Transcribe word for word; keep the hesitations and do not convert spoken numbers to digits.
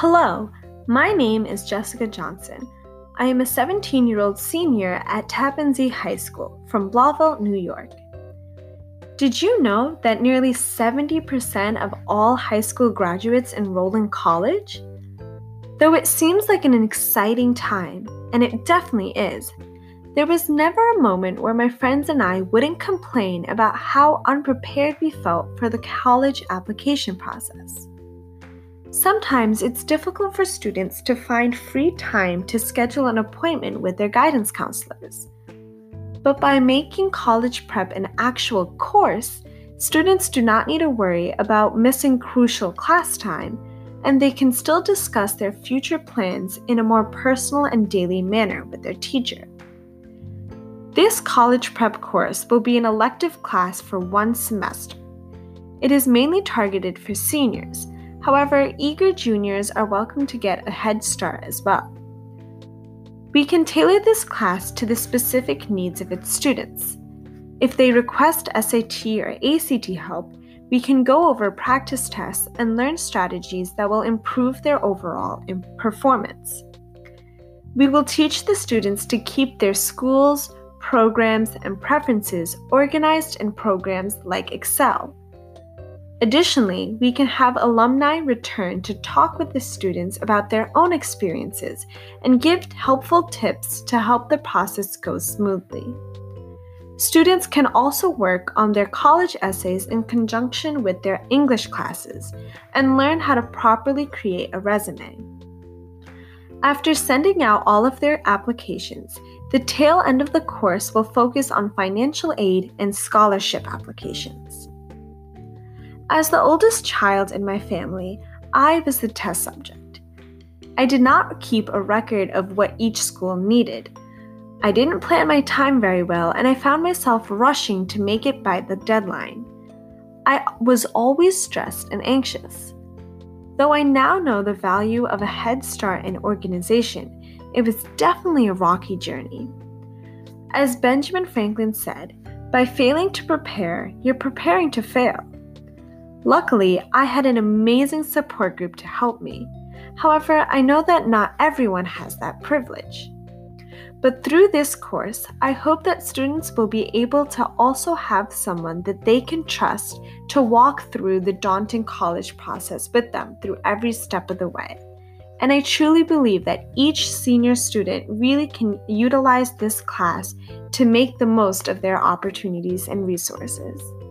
Hello, my name is Jessica Johnson. I am a seventeen-year-old senior at Tappan Zee High School from Blauville, New York. Did you know that nearly seventy percent of all high school graduates enroll in college? Though it seems like an exciting time, and it definitely is, there was never a moment where my friends and I wouldn't complain about how unprepared we felt for the college application process. Sometimes it's difficult for students to find free time to schedule an appointment with their guidance counselors. But by making College Prep an actual course, students do not need to worry about missing crucial class time, and they can still discuss their future plans in a more personal and daily manner with their teacher. This College Prep course will be an elective class for one semester. It is mainly targeted for seniors. However, eager juniors are welcome to get a head start as well. We can tailor this class to the specific needs of its students. If they request S A T or A C T help, we can go over practice tests and learn strategies that will improve their overall performance. We will teach the students to keep their schools, programs, and preferences organized in programs like Excel. Additionally, we can have alumni return to talk with the students about their own experiences and give helpful tips to help the process go smoothly. Students can also work on their college essays in conjunction with their English classes and learn how to properly create a resume. After sending out all of their applications, the tail end of the course will focus on financial aid and scholarship applications. As the oldest child in my family, I was the test subject. I did not keep a record of what each school needed. I didn't plan my time very well, and I found myself rushing to make it by the deadline. I was always stressed and anxious. Though I now know the value of a head start in organization, it was definitely a rocky journey. As Benjamin Franklin said, "By failing to prepare, you're preparing to fail." Luckily, I had an amazing support group to help me. However, I know that not everyone has that privilege. But through this course, I hope that students will be able to also have someone that they can trust to walk through the daunting college process with them through every step of the way. And I truly believe that each senior student really can utilize this class to make the most of their opportunities and resources.